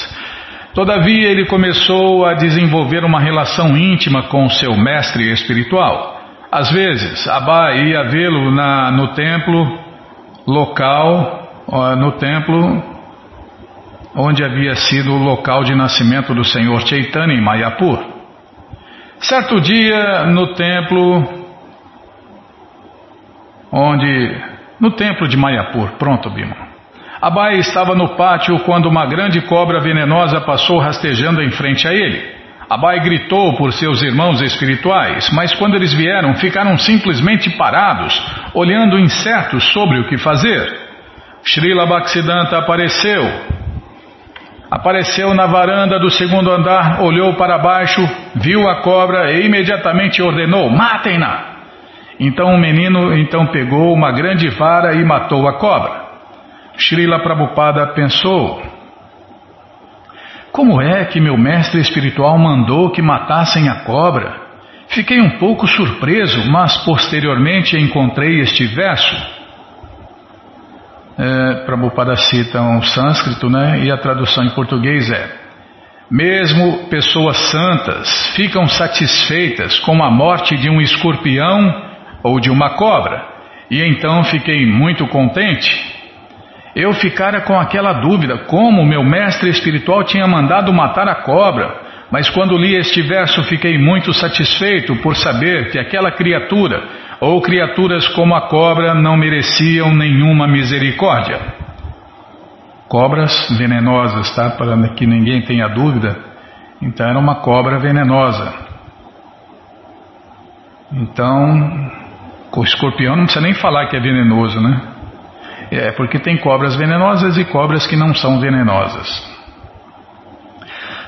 Todavia, ele começou a desenvolver uma relação íntima com seu mestre espiritual. Às vezes, Abhay ia vê-lo no templo local, no templo onde havia sido o local de nascimento do Senhor Chaitanya em Mayapur. Certo dia, no templo de Mayapur, Abhay estava no pátio quando uma grande cobra venenosa passou rastejando em frente a ele. Abhay gritou por seus irmãos espirituais, mas quando eles vieram, ficaram simplesmente parados, olhando incertos sobre o que fazer. Srila Bhaktisiddhanta apareceu na varanda do 2º andar, olhou para baixo, viu a cobra e imediatamente ordenou: matem-na! Então o menino pegou uma grande vara e matou a cobra. Srila Prabhupada pensou: como é que meu mestre espiritual mandou que matassem a cobra? Fiquei um pouco surpreso, mas posteriormente encontrei este verso. Prabhupada cita um sânscrito, e a tradução em português é: mesmo pessoas santas ficam satisfeitas com a morte de um escorpião ou de uma cobra, e então fiquei muito contente. Eu ficara com aquela dúvida, como meu mestre espiritual tinha mandado matar a cobra, mas quando li este verso fiquei muito satisfeito por saber que aquela criatura, ou criaturas como a cobra, não mereciam nenhuma misericórdia. Cobras venenosas, para que ninguém tenha dúvida. Então era uma cobra venenosa. Então, o escorpião não precisa nem falar que é venenoso, É porque tem cobras venenosas e cobras que não são venenosas.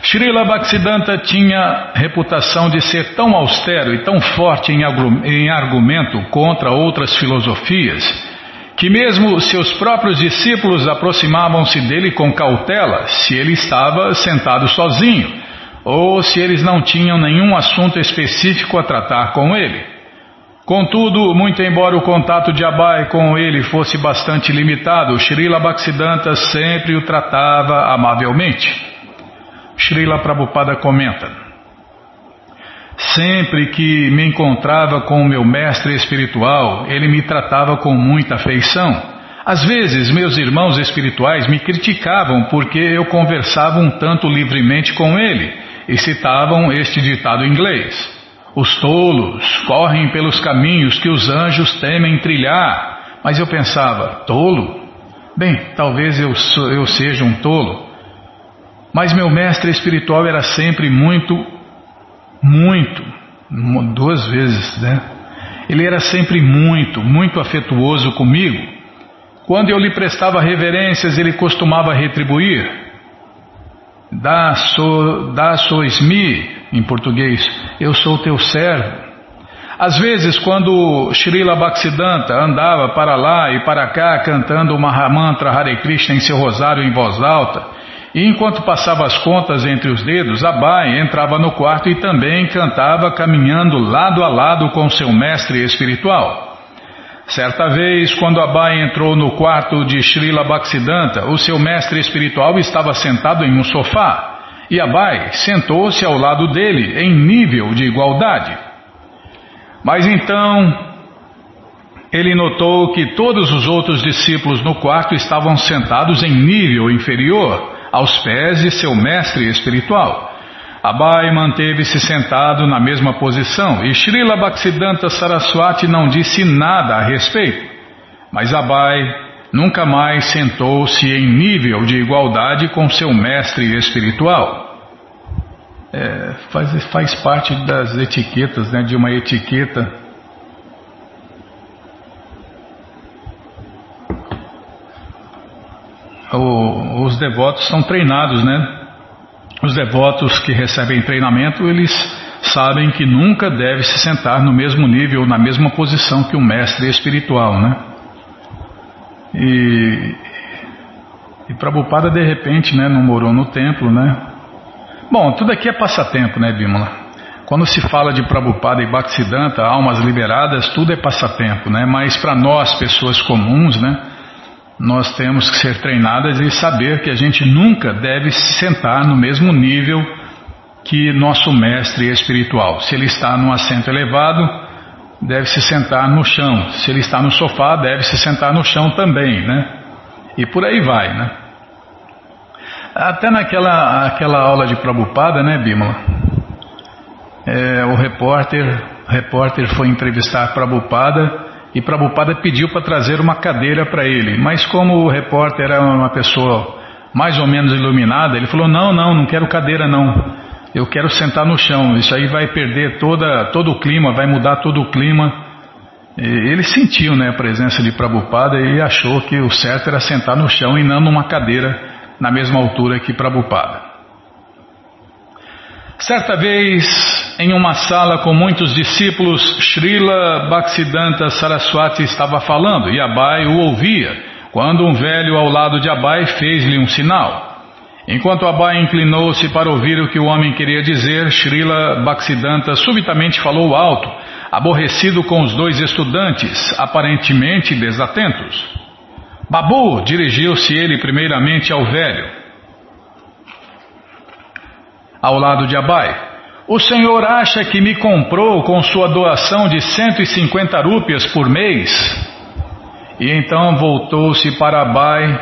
Srila Bhaktisiddhanta tinha reputação de ser tão austero e tão forte em argumento contra outras filosofias, que mesmo seus próprios discípulos aproximavam-se dele com cautela se ele estava sentado sozinho, ou se eles não tinham nenhum assunto específico a tratar com ele. Contudo, muito embora o contato de Abhay com ele fosse bastante limitado, Srila Bhaktisiddhanta sempre o tratava amavelmente. Srila Prabhupada comenta: sempre que me encontrava com o meu mestre espiritual, ele me tratava com muita afeição. Às vezes, meus irmãos espirituais me criticavam porque eu conversava um tanto livremente com ele e citavam este ditado inglês: os tolos correm pelos caminhos que os anjos temem trilhar, Mas eu pensava, tolo? Bem, talvez eu seja um tolo. Mas meu mestre espiritual era sempre muito, duas vezes, né? Ele era sempre muito afetuoso comigo. Quando eu lhe prestava reverências, ele costumava retribuir. Dá sois-me, em português, eu sou teu servo. Às vezes, quando Srila Bhaktisiddhanta andava para lá e para cá cantando o Mahamantra Hare Krishna em seu rosário em voz alta, e enquanto passava as contas entre os dedos, Abhay entrava no quarto e também cantava caminhando lado a lado com seu mestre espiritual. Certa vez, quando Abhay entrou no quarto de Srila Bhaktisiddhanta, o seu mestre espiritual estava sentado em um sofá, e Abhay sentou-se ao lado dele em nível de igualdade. Mas então ele notou que todos os outros discípulos no quarto estavam sentados em nível inferior, aos pés de seu mestre espiritual. Abhay manteve-se sentado na mesma posição e Srila Bhaktisiddhanta Saraswati não disse nada a respeito. Mas Abhay nunca mais sentou-se em nível de igualdade com seu mestre espiritual. Faz parte das etiquetas, né, de uma etiqueta. Os devotos são treinados, né? Os devotos que recebem treinamento, eles sabem que nunca deve se sentar no mesmo nível, na mesma posição que o mestre espiritual, né? E Prabhupada, de repente, né, não morou no templo, né? Bom, tudo aqui é passatempo, né, Bimala? Quando se fala de Prabhupada e Bhaktisiddhanta, almas liberadas, tudo é passatempo, né? Mas para nós, pessoas comuns, né, nós temos que ser treinadas e saber que a gente nunca deve se sentar no mesmo nível que nosso mestre espiritual. Se ele está num assento elevado, deve se sentar no chão. Se ele está no sofá, deve se sentar no chão também, né? E por aí vai, né? Até naquela aula de Prabhupada, né, Bimala? O repórter foi entrevistar Prabhupada. E Prabhupada pediu para trazer uma cadeira para ele, mas como o repórter era uma pessoa mais ou menos iluminada, ele falou, não quero cadeira não, eu quero sentar no chão, isso aí vai perder todo o clima, vai mudar todo o clima. E ele sentiu, né, a presença de Prabhupada e achou que o certo era sentar no chão e não numa cadeira na mesma altura que Prabhupada. Certa vez, em uma sala com muitos discípulos, Srila Bhaktisiddhanta Saraswati estava falando e Abhay o ouvia, quando um velho ao lado de Abhay fez-lhe um sinal. Enquanto Abhay inclinou-se para ouvir o que o homem queria dizer, Srila Bhaktisiddhanta subitamente falou alto, aborrecido com os dois estudantes, aparentemente desatentos. Babu, dirigiu-se ele primeiramente ao velho, ao lado de Abhay, o senhor acha que me comprou com sua doação de 150 rúpias por mês? E então voltou-se para Abhay,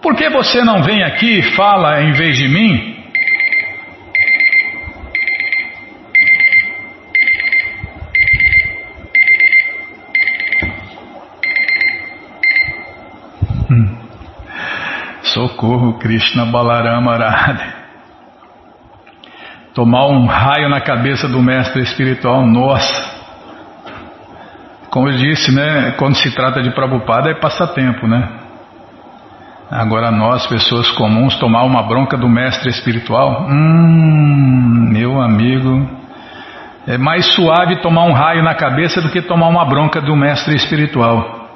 por que você não vem aqui e fala em vez de mim? Socorro, Krishna Balarama Radha. Tomar um raio na cabeça do mestre espiritual, nossa! Como eu disse, né, quando se trata de Prabhupada é passatempo, né? Agora nós, pessoas comuns, tomar uma bronca do mestre espiritual, meu amigo, é mais suave tomar um raio na cabeça do que tomar uma bronca do mestre espiritual.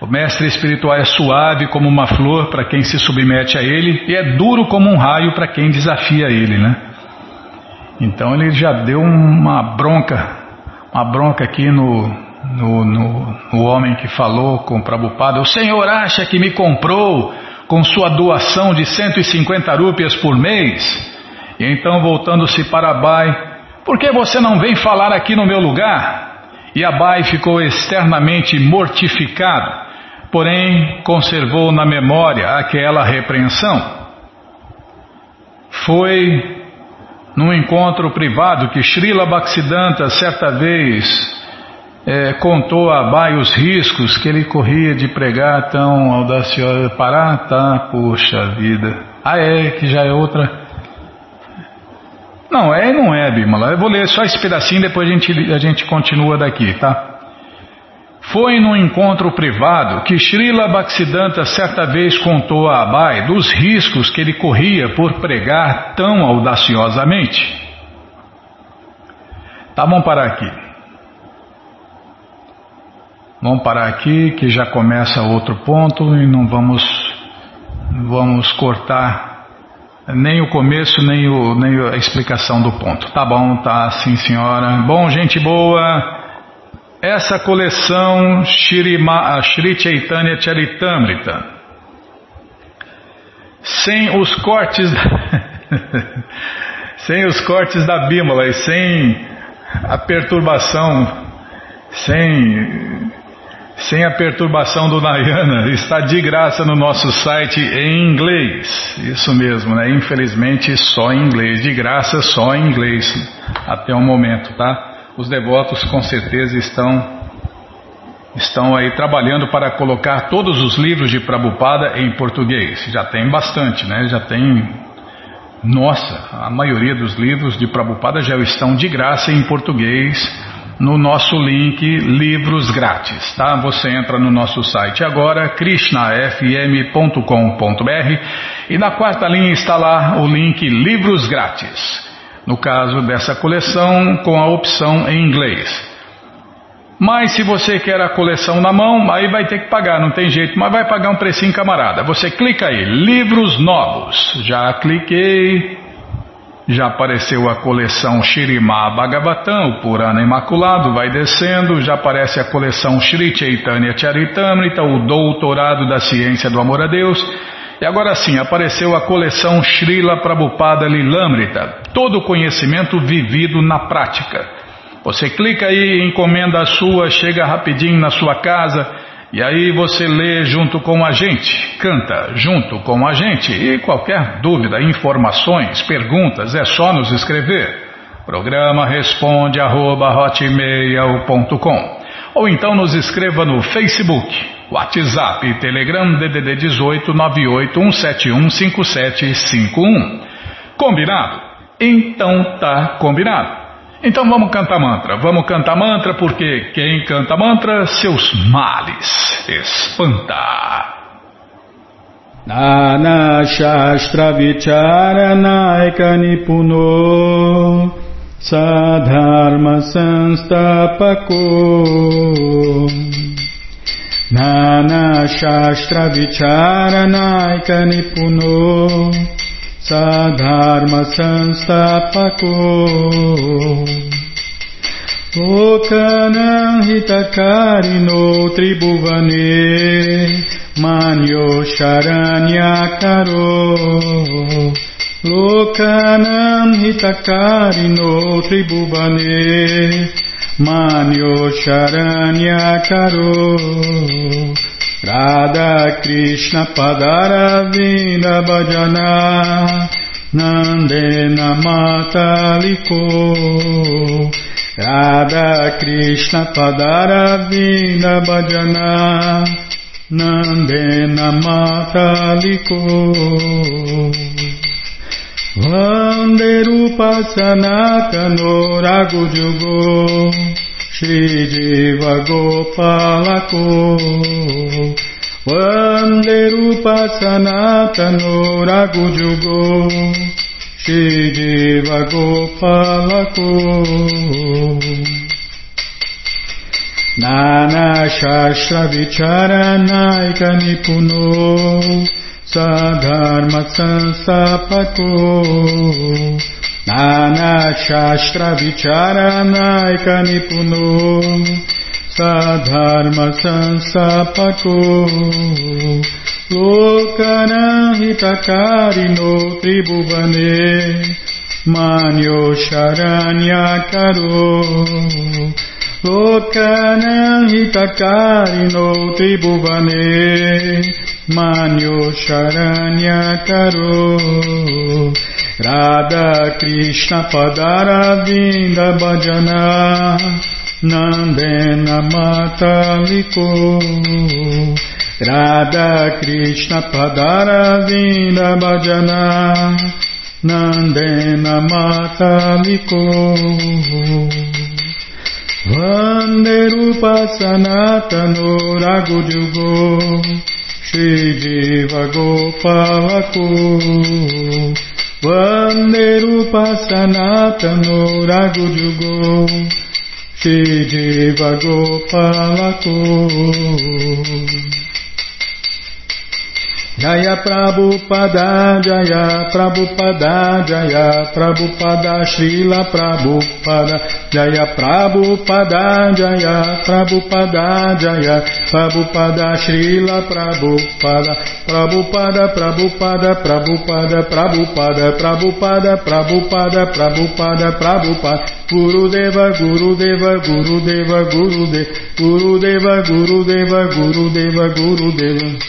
O mestre espiritual é suave como uma flor para quem se submete a ele e é duro como um raio para quem desafia ele, né? Então ele já deu uma bronca aqui no homem que falou com Prabhupada. O senhor acha que me comprou com sua doação de 150 rúpias por mês? E então, voltando-se para Abhay, por que você não vem falar aqui no meu lugar? E Abhay ficou externamente mortificado, porém conservou na memória aquela repreensão. Foi num encontro privado que Srila Bhaktisiddhanta certa vez contou a Abhay os riscos que ele corria de pregar tão audaciosa. Pará, tá, poxa vida. Ah, é, que já é outra. Não, é e não é, Bimala. Eu vou ler só esse pedacinho, depois a gente continua daqui, tá? Foi num encontro privado que Srila Bhaktisiddhanta certa vez contou a Abhay dos riscos que ele corria por pregar tão audaciosamente. Tá, vamos parar aqui. Vamos parar aqui, que já começa outro ponto e não vamos cortar nem o começo, nem a explicação do ponto. Tá bom, tá, sim senhora. Bom, gente boa, essa coleção Shri Chaitanya Charitamrita, sem os cortes sem os cortes da Bímola e sem a perturbação, sem a perturbação do Nayana, está de graça no nosso site em inglês. Isso mesmo, né? Infelizmente só em inglês, de graça só em inglês até o momento, tá? Os devotos com certeza estão aí trabalhando para colocar todos os livros de Prabhupada em português. Já tem bastante, né? Já tem, nossa, a maioria dos livros de Prabhupada já estão de graça em português no nosso link Livros Grátis, tá? Você entra no nosso site agora, KrishnaFM.com.br, e na quarta linha está lá o link Livros Grátis, no caso dessa coleção com a opção em inglês. Mas se você quer a coleção na mão, aí vai ter que pagar, não tem jeito, mas vai pagar um precinho, camarada. Você clica aí, Livros Novos, já cliquei. Já apareceu a coleção Srimad Bhagavatam, o Purana Imaculado, vai descendo, já aparece a coleção Shri Chaitanya Charitamrita, o Doutorado da Ciência do Amor a Deus, e agora sim, apareceu a coleção Srila Prabhupada Lilamrita, todo conhecimento vivido na prática. Você clica aí, encomenda a sua, chega rapidinho na sua casa, e aí você lê junto com a gente, canta junto com a gente, e qualquer dúvida, informações, perguntas, é só nos escrever. Programa responde @hotmail.com. Ou então nos escreva no Facebook, WhatsApp e Telegram DDD 18 981715751. Combinado? Então tá combinado. Então vamos cantar mantra, porque quem canta mantra, seus males espanta. Nana Shastra Vichara Naika Nipuno Sadharma Sanstapako. Nana Shastra Vichara Naika Nipuno Sadharma Sanstapako. Lokana Hitakarino Tribhuvane Manyo Sharanyakaro. Lokana Hitakarino Tribhuvane Manyo Sharanyakaro. Radha Krishna Padaravinda Bhajana Nandena Mataliko. Radha Krishna Padaravinda Bhajana Nandena Mataliko. Vande Rupa Sanatano Ragujugo Shri Jiva Gopalako. Vande Rupa Sanatano Ragujugo Shri Jiva Gopalako. Nana Shastra Vichara Naika Nipuno Sadharma Sanstapako. Nana Shastra Vichara Naika Nipuno Sadharma Sanstapako. Lokana Hitakarino Tribhuvane Manyo Sharanyakaro. Lokana Hitakarino Tribhuvane Manyo Sharanyakaro. Radha Krishna Padaravinda Bhajana Nandena Mataliko Radha Krishna Padaravinda Bhajana Nandena Mataliko Vande Rupa Sanatano Raghujugo Shri Jiva Gopalako Vande Rupa Sanatano Raghujugo Shri Jiva Gopalako Jaya Prabhupada, Jaya Prabhupada, Jaya Prabhupada, Srila Prabhupada, Jaya Prabhupada, Jaya Prabhupada, Jaya Prabhupada, Srila Prabhupada, Prabhupada, Prabhupada, Prabhupada, Prabhupada, Prabhupada, Prabhupada, Prabhupada, Prabhupada, Gurudeva, Gurudeva, Gurudeva, Gurudeva, Gurudeva, Gurudeva, Gurudeva, Gurudeva.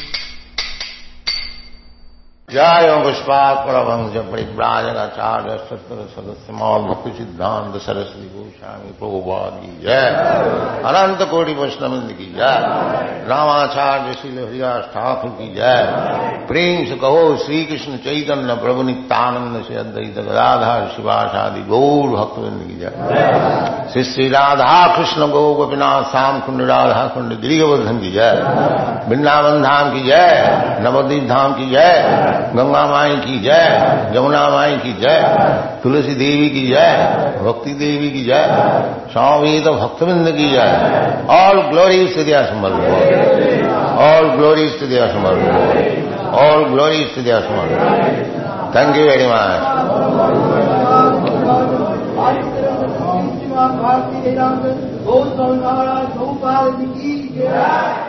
Jayam Vishwat Paravanja Paribhrajana Charya Sattara Sadasya Maul Bhaktisiddhanta Saraswati Goswami Prabhupada Ki Jai Ananta Koti Vaishnavindra Ki Jai Ramacharya Srila Haridas Thakur Ki Jai Prem Se Kaho Sri Krishna Chaitanya Prabhu Nityananda Se Advaita Gadadhar Sivasadi Gaur Bhaktavindra Ki Jai Sri Sri Radha Krishna Gaur Gopinath Sam Kunda Radha Kunda Dirigavardhan Ki Jai Vrindavan Dham Ki Jai Navadvip Dham Ki Jai Ganga माई की जय जमुना माई की जय तुलसी देवी की जय भक्ति देवी की जय स्वामीत भक्तविंद की जय ऑल ग्लोरी स्थितिया समर्थ ऑल ग्लोरी स्थितिया समर्थ ऑल ग्लोरी स्थितिया समर्थ थैंक यू वेरी मच